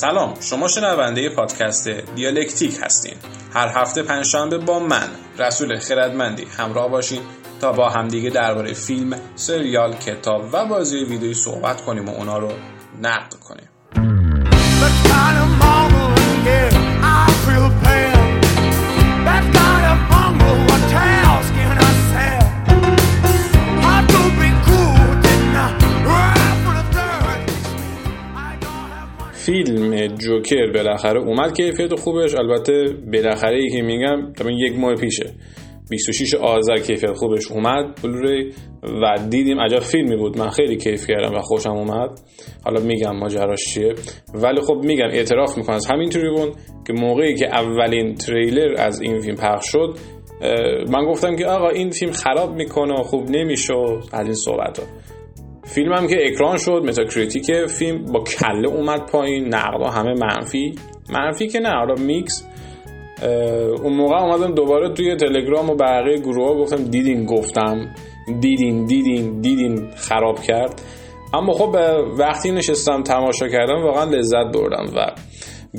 سلام، شما شنونده پادکست دیالکتیک هستین. هر هفته پنجشنبه با من رسول خردمندی همراه باشین تا با همدیگه درباره فیلم، سریال، کتاب و بازی ویدئویی صحبت کنیم و اونا رو نقد کنیم. فیلم جوکر بالاخره اومد که کیفیت خوبش، البته بالاخره یکی میگم تا یک ماه پیشه 26 آذر کیفیت خوبش اومد بلوری و دیدیم. عجب فیلمی بود، من خیلی کیف کردم و خوشم اومد. حالا میگم ماجراش چیه، ولی خب میگم اعتراف میکنم از همین تریبون که موقعی که اولین تریلر از این فیلم پخش شد من گفتم که آقا این فیلم خراب میکنه، خوب نمیشه از این صحبت‌ها. فیلم هم که اکران شد متاکریتیک فیلم با کله اومد پایین، نقدها همه منفی که نه، حالا میکس. اون موقع اومدم دوباره توی تلگرام و بقیه گروه ها گفتم دیدین خراب کرد. اما خب وقتی نشستم تماشا کردم واقعا لذت بردم و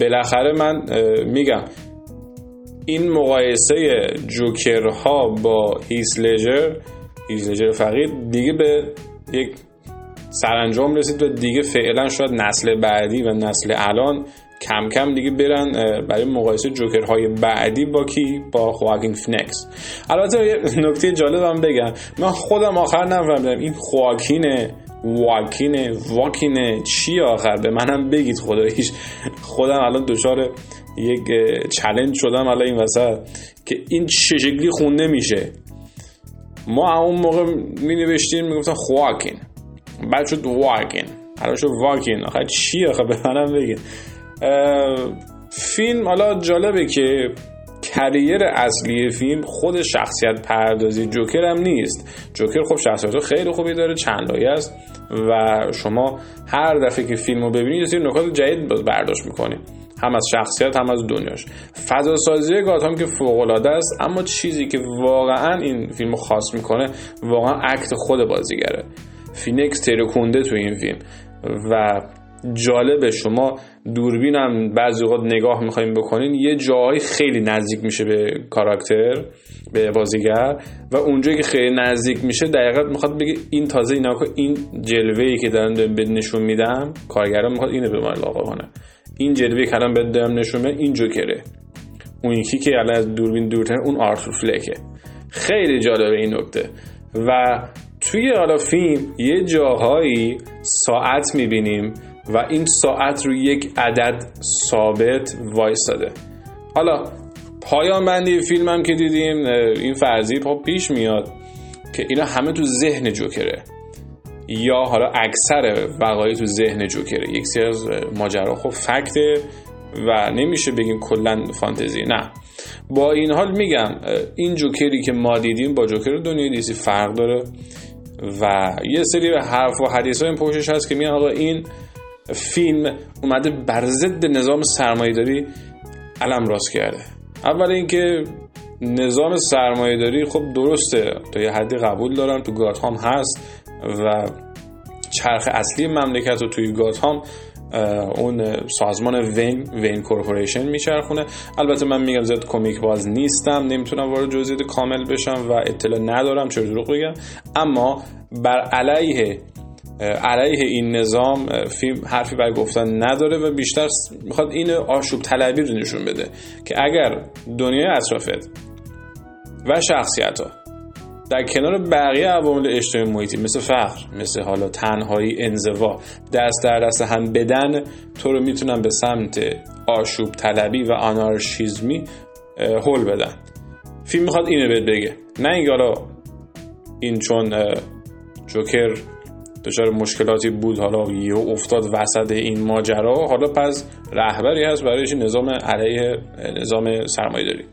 بالاخره من میگم این مقایسه جوکرها با هیث لجر فقیر دیگه به یک سرانجام رسید و دیگه فعلا شاید نسل بعدی و نسل الان کم کم دیگه برن برای مقایسه جوکرهای بعدی با کی، با واکین فینیکس. البته یه نکته جالبم بگم، من خودم آخر نفهمیدم این واکینه چی، آخر به منم بگید خداییش. خودم الان دچار یک چالش شدم الان این وسط که این چه شکلی خونده میشه. ما اون موقع مینوشتیم میگفتن خواکین، بعد شد واکین، حالا شد واکین. آخه چی، آخه به منم بگید. فیلم حالا جالبه که کریر اصلی فیلم خود شخصیت پردازی جوکر هم نیست. جوکر خب شخصیت خیلی خوبی داره، چند لایه است و شما هر دفعه که فیلم رو ببینید یه نکات جدید برداشت میکنید، هم از شخصیت هم از دنیاش. فضا سازی گاتهام که فوق العاده است، اما چیزی که واقعا این فیلمو خاص میکنه واقعا اکت خود بازیگره. فینیکس ترکونده تو این فیلم و جالب، شما دوربین هم بعضی وقت نگاه میخواییم بکنین یه جایی خیلی نزدیک میشه به کاراکتر، به بازیگر، و اونجایی که خیلی نزدیک میشه دقیقاً میخواد بگه این تازه اینا که این جلوه‌ای که دارم به نشون میدم، کارگران میخواد اینو به من علاقه کنه، این جلوه‌ای که الان بهت دارم نشون میدم این جوکره، اون یکی که الان از دوربین دورتر اون آرتور فلکه. خیلی جالبه این نکته. و توی حالا فیلم یه جاهایی ساعت میبینیم و این ساعت رو یک عدد ثابت وایستاده. حالا پایان بندی فیلم هم که دیدیم این فرضیه پیش میاد که اینا همه تو ذهن جوکره، یا حالا اکثر وقایع تو ذهن جوکره. یک سری از ماجرا خب فکته و نمیشه بگیم کلا فانتزی، نه. با این حال میگم این جوکری که ما دیدیم با جوکر دنیای دیسی فرق داره و یه سری حرف و حدیث ها این پوشش هست که میگن آقا این فیلم اومده بر ضد نظام سرمایه‌داری علم راست کرده. اول اینکه نظام سرمایه‌داری خب درسته تا یه حدی قبول دارم، تو گاتهام هست و چرخ اصلی مملکت رو توی گاتهام اون سازمان وین کورپوریشن میچرخونه. البته من میگم زیاد کمیک باز نیستم، نمیتونم وارد جزئیات کامل بشم و اطلاع ندارم، چرا دروغ بگم. اما بر علیه این نظام فیلم حرفی برای گفتن نداره و بیشتر میخواد این آشوب طلبی رو نشون بده که اگر دنیای اطرافت و شخصیت ها در کنار بقیه عوامل اجتماعی محیطی مثل فقر، مثل حالا تنهایی، انزوا دست در دست هم بدن، تو رو میتونن به سمت آشوب طلبی و آنارشیزمی هل بدن. فیلم میخواد اینو بهت بگه، نه اینکه حالا این چون جوکر دچار مشکلاتی بود حالا یه افتاد وسط این ماجرا، حالا پس رهبری هست برایش نظام علیه نظام سرمایه‌داری.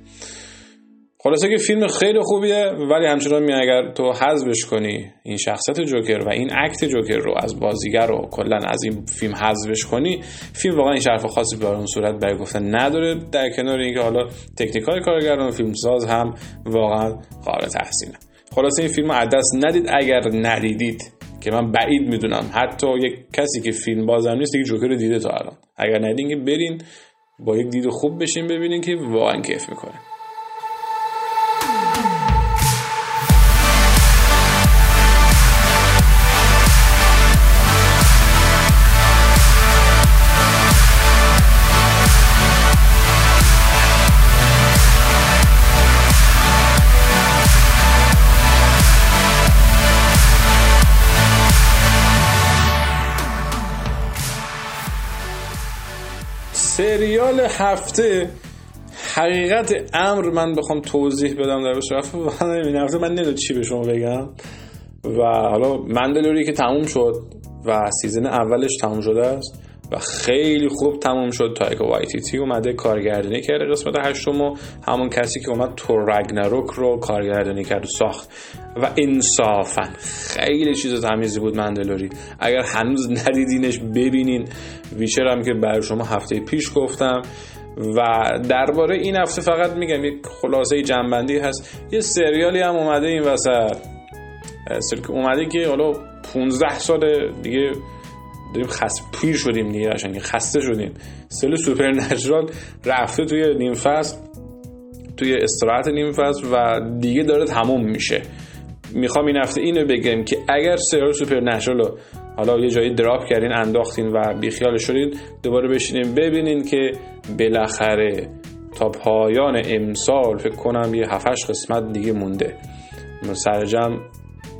خلاصه که فیلم خیلی خوبیه، ولی همچنان اگر تو حذفش کنی این شخصیت جوکر و این اکت جوکر رو از بازیگر و کلا از این فیلم حذفش کنی، فیلم واقعا این شرف خاصی به اون صورت برای گفتن نداره. در کنار اینکه حالا تکنیک‌های کارگردان فیلمساز هم واقعا قابل تحسینه. خلاصه این فیلمو از دست ندید اگر ندیدید، که من بعید میدونم حتی یک کسی که فیلم بازم نیست دیگه جوکر رو دیده تا الان. اگر ندیدین که برین با یک دید خوب بشین ببینین که واقعا کیف میکنه. سریال هفته حقیقت امر من بخوام توضیح بدم در بشرف این هفته من نمیدونم چی به شما بگم. و حالا مندلوری که تموم شد و سیزن اولش تموم شده است و خیلی خوب تموم شد. تایکو تایتی اومده کارگردانی کرده قسمت هشتم و همون کسی که اومد تور راگناروک رو کارگردانی کرد ساخت و انصافا خیلی چیز تمیزی بود مندلوری. اگر هنوز ندیدینش ببینین. ویچر هم که برای شما هفته پیش گفتم و درباره این هفته فقط میگم یک خلاصه جنبندی هست. یه سریالی هم اومده این وسط اومده که حالا 15 سال دیگه داریم پیر شدیم دیگه قشنگ خسته شدیم. سریال سوپرنچرال رفته توی نیم فصل توی استراحت نیم فصل و دیگه داره تموم میشه. میخوام این هفته اینو بگم که اگر سریال سوپرنچرال رو حالا یه جایی دراپ کردین انداختین و بیخیال شدین دوباره بشینین ببینین که بالاخره تا پایان امسال فکر کنم یه 7-8 قسمت دیگه مونده. سرجم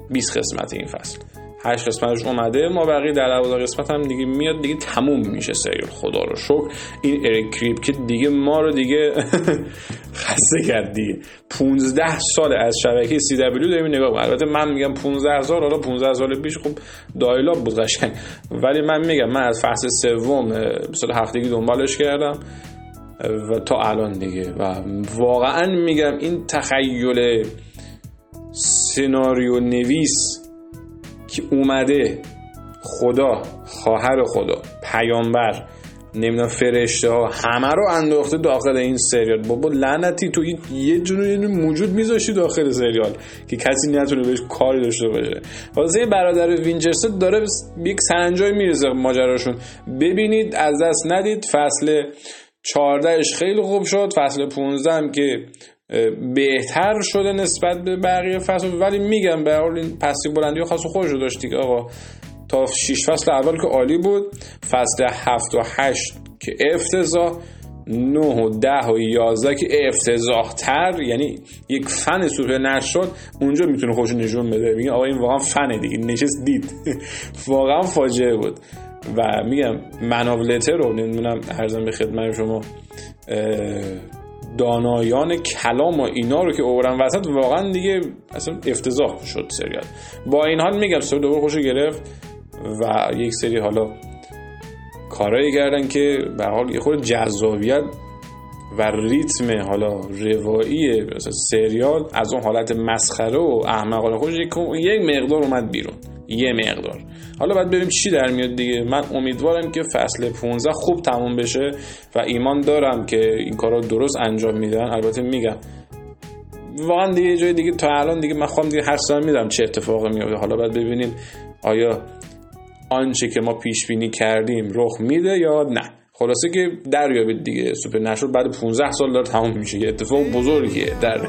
20 قسمت این فصل 8 قسمتش اومده ما بقیه در 12 قسمت هم دیگه میاد دیگه تموم میشه سریال. خدا رو شکر این اریکریپ که دیگه ما رو دیگه خسته کردی. 15 سال از شبکه CW داریم نگاه می‌کنیم. البته من میگم 15 سال حالا 15 سال پیش خب دایلاب بود قشنگ ولی من میگم من از فصل سوم سال هفتگی دنبالش کردم و تا الان دیگه و واقعا میگم این تخیل سناریو نویس که اومده خدا خواهر خدا پیامبر نمیدونم فرشته ها همه رو انداخته داخل این سریال. بابا لعنتی تو یه جنون موجود میذاشی داخل سریال که کسی نتونه بهش کاری داشته باشه. واسه برادر وینچستر داره یک سنجای میرزه ماجراشون. ببینید از دست ندید. فصل 14ش خیلی خوب شد. فصل 15 هم که بهتر شده نسبت به بقیه فصل ولی میگم به حال این پسی بلندی و خاص خودش رو داشت دیگه آقا. تا 6 فصل اول که عالی بود فصل 7 و 8 که افتضاح 9 و 10 و 11 که افتضاح تر یعنی یک فن سوپرنچرال اونجا میتونه خودش نشون بده میگه آقا این واقعا فنه دیگه نشست دید واقعا فاجعه بود. و میگم منابلته رو نمیدونم ارزم به خدمت شما دانایان کلام و اینا رو که اورن وسط واقعا دیگه اصلا افتضاح شد سریال. با این حال میگم سر دوباره خوشو گرفت و یک سری حالا کارایی کردن که به حال یه خورده جذابیت و ریتم حالا روایی مثلا سریال از اون حالت مسخره و احمقانه خودش یک مقدار اومد بیرون یه مقدار. حالا باید ببینیم چی در میاد دیگه. من امیدوارم که فصل 15 خوب تموم بشه و ایمان دارم که این کارا درست انجام میدن. البته میگم واقعا دیگه جای دیگه تا الان دیگه من خودم دیگه هر سال میدم چه اتفاقی میفته. حالا باید ببینیم آیا آنچه که ما پیش بینی کردیم رخ میده یا نه. خلاصه که دریابید دیگه سوپرنچرال بعد 15 سال داره تموم میشه. یه اتفاق بزرگیه در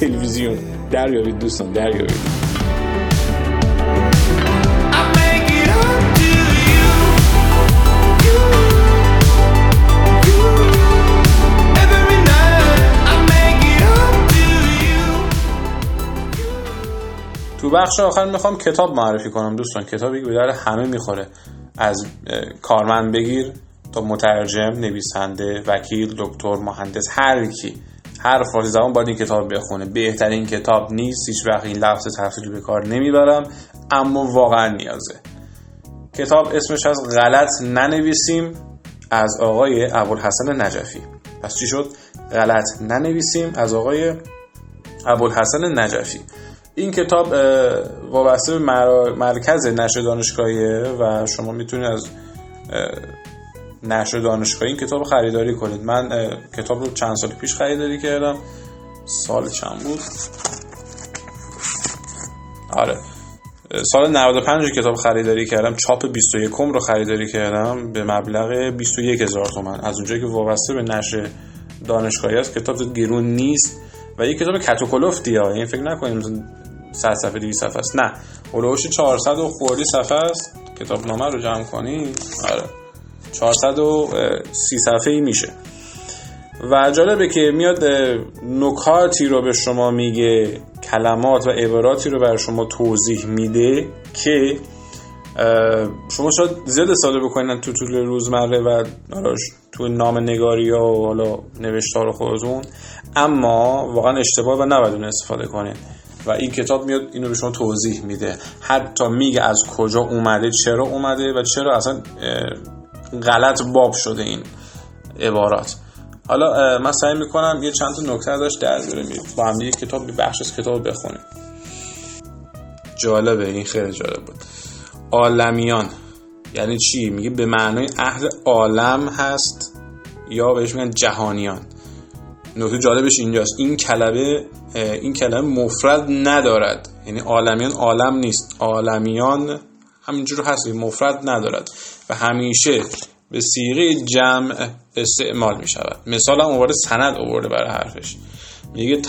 تلویزیون. دریابید دوستان دریابید. تو بخش آخر میخوام کتاب معرفی کنم دوستان. کتابی که به درد همه میخوره از کارمند بگیر تا مترجم نویسنده وکیل دکتر مهندس هر کی هر فارسی زبان باید این کتاب بخونه. بهترین کتاب نیست هیچ وقت این لفظ تفصیلی به کار نمیبرم اما واقعا نیازه. کتاب اسمش از غلط ننویسیم از آقای ابوالحسن نجفی. پس چی شد؟ غلط ننویسیم از آقای ابوالحسن نجفی. این کتاب وابسته به مرکز نشر دانشگاهیه و شما میتونید از نشر دانشگاهی این کتاب خریداری کنید. من کتاب رو چند سال پیش خریداری کردم. سال چند بود؟ آره سال 95 کتاب خریداری کردم، چاپ 21 رو خریداری کردم به مبلغ 21,000 تومان. از اونجایی که وابسته به نشر دانشگاهی است کتاب گرون نیست و یک کتاب کتوکلفتیه، یعنی فکر نکنیم 100 صفحه 200 صفحه است، نه، اولوش 400 و خوردی صفحه است. کتابنامه رو جمع کنی آره 430 صفحه‌ای میشه. و جالبه که میاد نکاتی رو به شما میگه، کلمات و عباراتی رو برای شما توضیح میده که شما شاید زیاد استفاده بکنید تو طول روزمره و تو نام نگاری ها و حالا نوشتار خودتون، اما واقعا اشتباه و نباید استفاده کنید. و این کتاب میاد اینو به شما توضیح میده، حتی میگه از کجا اومده، چرا اومده و چرا اصلا غلط باب شده این عبارات. حالا من سعی میکنم یه چند تا نکته داشت در بیارم با هم دیگه کتاب بخش از کتاب بخونیم. جالبه، این خیلی جالب بود. عالمیان یعنی چی؟ میگه به معنای اهل عالم هست یا بهش میگن جهانیان. نکته جالبش اینجاست این کلمه مفرد ندارد، یعنی عالمیان عالم نیست، عالمیان همینجور هست مفرد ندارد و همیشه به صیغه جمع استعمال می شود. مثال هم آورده، سند آورده برای حرفش، میگه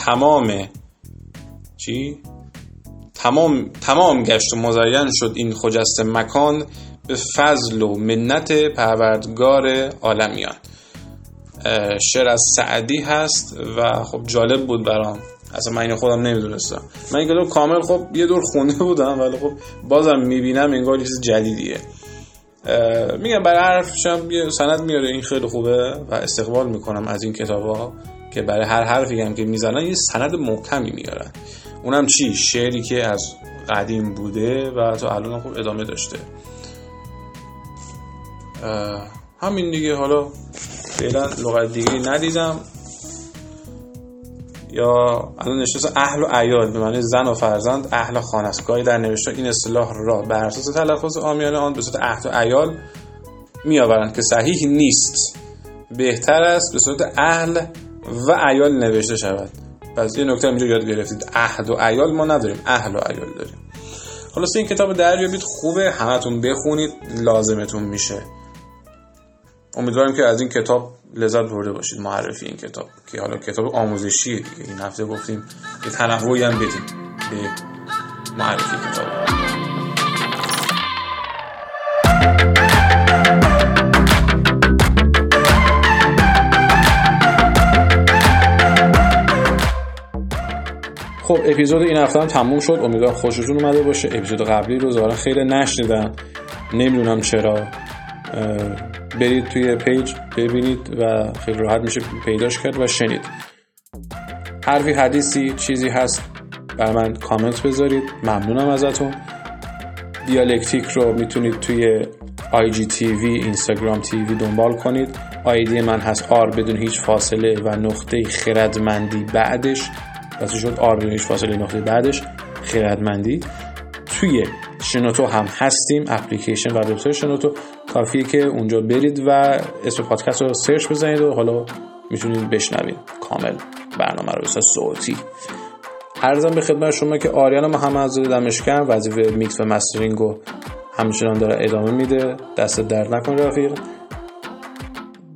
تمام گشت و مزین شد این خجسته مکان به فضل و منت پروردگار عالمیان. شعر از سعدی هست و خب جالب بود برام، اصلا من اینو خودم نمیدونستم. من این کتاب کامل خب یه دور خونده بودم ولی خب بازم میبینم انگار چیز جدیدیه. میگم برای حرفشم یه سند میاره، این خیلی خوبه و استقبال میکنم از این کتابا که برای هر حرفی هم که میزنن یه سند محکمی میارن. اونم چی؟ شعری که از قدیم بوده و تا الان خوب ادامه داشته. همین دیگه. حالا فعلا لغت دیگه ندیدم، یا الان نشست اهل و عیال به معنی زن و فرزند، اهل خانه است. گاهی در نوشتار این اصطلاح را بر اساس تلفظ عامیانه آن به صورت اهل و عیال میآورند که صحیح نیست، بهتر است به صورت اهل و عیال نوشته شود. پس یه نکته اینجا یاد گرفتید، اهل و عیال ما نداریم، اهل و عیال داریم. خلاص این کتاب دریابید، خوبه، همتون بخونید، لازمتون میشه. امیدوارم که از این کتاب لذت برده باشید. معرفی این کتاب که حالا کتاب آموزشیه دیگه، این هفته گفتیم یه تنوعی هم بدیم به معرفی کتاب. خب اپیزود این هفته هم تموم شد، امیدوارم خوشتون اومده باشه. اپیزود قبلی رو ظاهرا خیلی نشنیدن، نمیدونم چرا، برید توی پیج ببینید و خیلی راحت میشه پیداش کرد و شنید. حرفی حدیثی چیزی هست برای من کامنت بذارید، ممنونم ازتون. دیالکتیک رو میتونید توی IGTV اینستاگرام تیوی دنبال کنید، آیدی من هست آر بدون هیچ فاصله و نقطه خردمندی بعدش، واسه شد آر بدون هیچ فاصله نقطه بعدش خردمندی. توی شنوتو هم هستیم، اپلیکیشن و وبسایت شنوتو، کافیه که اونجا برید و اسم پادکست رو سرچ بزنید و حالا میتونید بشنوید کامل برنامه رو به صورت صوتی. عرضم به خدمت شما که آریانا محمدزاده دمشکم وظیفه میکس و مسترینگ رو همچنان داره ادامه میده، دست درد نکن رفیق.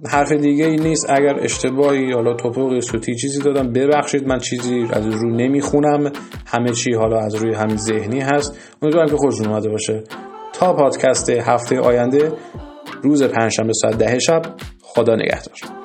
حرف دیگه ای نیست، اگر اشتباهی حالا توپقی صوتی چیزی دادم ببخشید، من چیزی از رو نمیخونم، همه چی حالا از روی همین ذهنی هست. امیدوارم که خوشتون اومده باشه. تا پادکست هفته آینده روز پنجشنبه ساعت 10 شب، خدا نگهدار.